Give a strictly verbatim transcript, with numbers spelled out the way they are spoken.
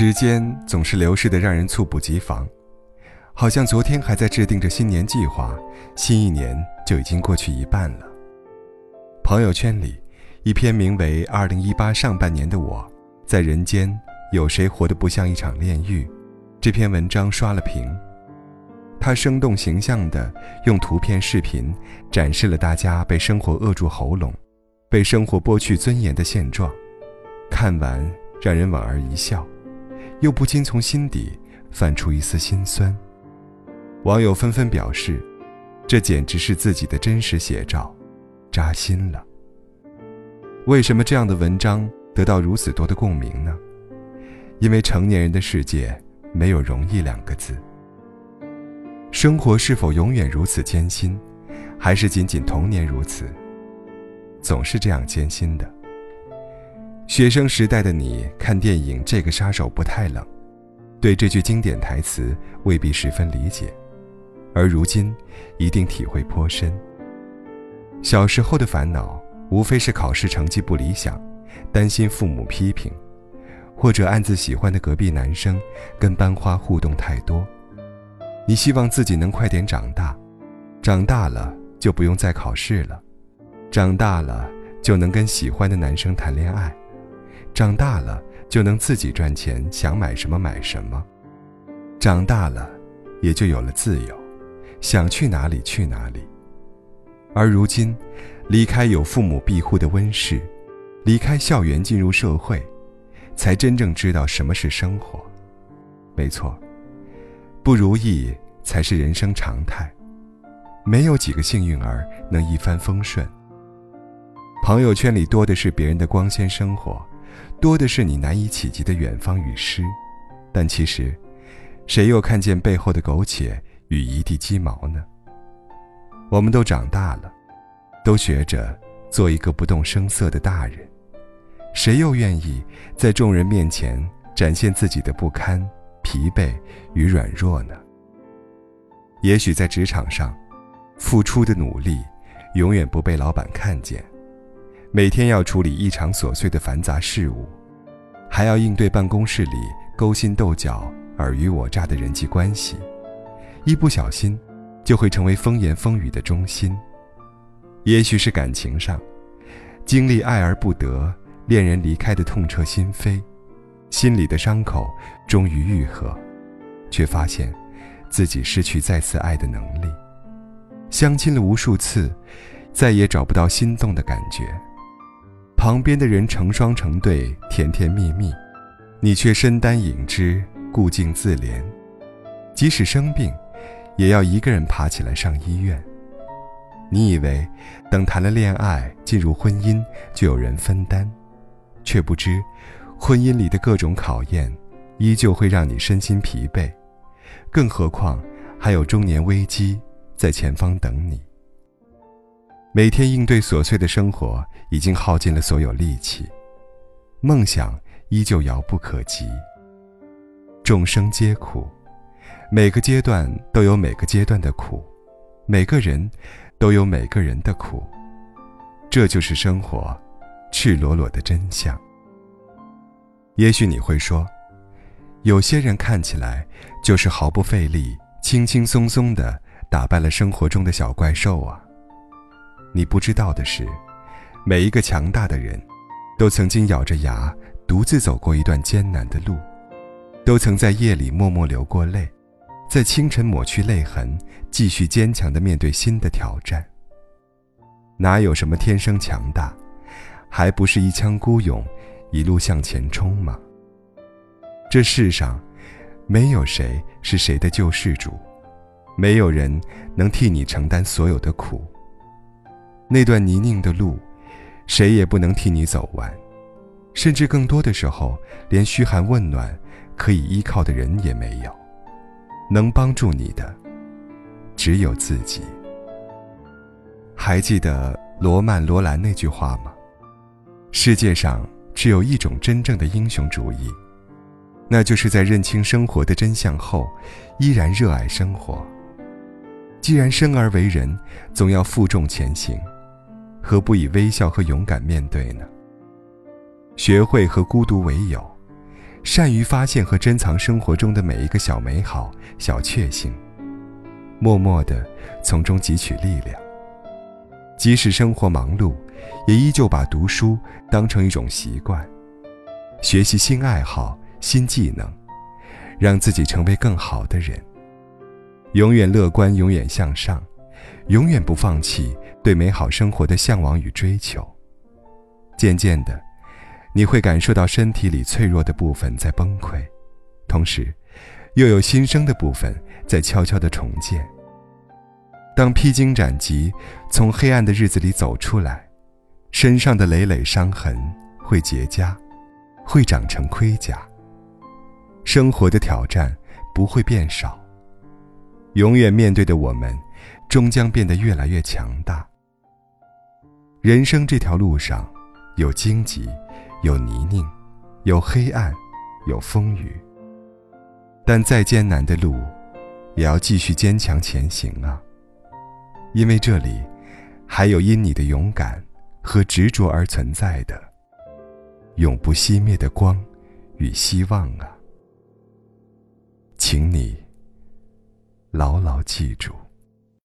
时间总是流逝的让人猝不及防，好像昨天还在制定着新年计划，新一年就已经过去一半了。朋友圈里，一篇名为《二零一八上半年的我在人间有谁活得不像一场炼狱》这篇文章刷了屏。它生动形象地用图片视频展示了大家被生活扼住喉咙，被生活剥去尊严的现状，看完让人莞尔一笑，又不禁从心底泛出一丝心酸。网友纷纷表示，这简直是自己的真实写照，扎心了。为什么这样的文章得到如此多的共鸣呢？因为成年人的世界没有容易两个字。生活是否永远如此艰辛，还是仅仅童年如此？总是这样艰辛的。学生时代的你看电影《这个杀手不太冷》，对这句经典台词未必十分理解，而如今一定体会颇深。小时候的烦恼无非是考试成绩不理想，担心父母批评，或者暗自喜欢的隔壁男生跟班花互动太多。你希望自己能快点长大，长大了就不用再考试了，长大了就能跟喜欢的男生谈恋爱，长大了就能自己赚钱，想买什么买什么，长大了也就有了自由，想去哪里去哪里。而如今，离开有父母庇护的温室，离开校园进入社会，才真正知道什么是生活。没错，不如意才是人生常态，没有几个幸运儿能一帆风顺。朋友圈里多的是别人的光鲜生活，多的是你难以企及的远方与诗，但其实，谁又看见背后的苟且与一地鸡毛呢？我们都长大了，都学着做一个不动声色的大人，谁又愿意在众人面前展现自己的不堪、疲惫与软弱呢？也许在职场上，付出的努力永远不被老板看见，每天要处理异常琐碎的繁杂事务，还要应对办公室里勾心斗角、尔虞我诈的人际关系，一不小心就会成为风言风语的中心。也许是感情上，经历爱而不得，恋人离开的痛彻心扉，心里的伤口终于愈合，却发现自己失去再次爱的能力。相亲了无数次，再也找不到心动的感觉。旁边的人成双成对，甜甜蜜蜜，你却身单影只，顾镜自怜。即使生病，也要一个人爬起来上医院。你以为等谈了恋爱，进入婚姻就有人分担，却不知婚姻里的各种考验依旧会让你身心疲惫，更何况还有中年危机在前方等你。每天应对琐碎的生活已经耗尽了所有力气，梦想依旧遥不可及。众生皆苦，每个阶段都有每个阶段的苦，每个人都有每个人的苦，这就是生活赤裸裸的真相。也许你会说，有些人看起来就是毫不费力，轻轻松松地打败了生活中的小怪兽啊。你不知道的是，每一个强大的人都曾经咬着牙独自走过一段艰难的路，都曾在夜里默默流过泪，在清晨抹去泪痕，继续坚强地面对新的挑战。哪有什么天生强大，还不是一腔孤勇一路向前冲吗？这世上没有谁是谁的救世主，没有人能替你承担所有的苦。那段泥泞的路，谁也不能替你走完，甚至更多的时候，连嘘寒问暖可以依靠的人也没有，能帮助你的只有自己。还记得罗曼·罗兰那句话吗？世界上只有一种真正的英雄主义，那就是在认清生活的真相后，依然热爱生活。既然生而为人，总要负重前行，何不以微笑和勇敢面对呢？学会和孤独为友，善于发现和珍藏生活中的每一个小美好、小确幸，默默地从中汲取力量。即使生活忙碌，也依旧把读书当成一种习惯，学习新爱好、新技能，让自己成为更好的人。永远乐观，永远向上，永远不放弃对美好生活的向往与追求。渐渐的，你会感受到身体里脆弱的部分在崩溃，同时又有新生的部分在悄悄地重建。当披荆斩棘从黑暗的日子里走出来，身上的累累伤痕会结痂，会长成盔甲。生活的挑战不会变少，永远面对的我们终将变得越来越强大。人生这条路上有荆棘，有泥泞，有黑暗，有风雨，但再艰难的路也要继续坚强前行啊，因为这里还有因你的勇敢和执着而存在的永不熄灭的光与希望啊，请你牢牢记住。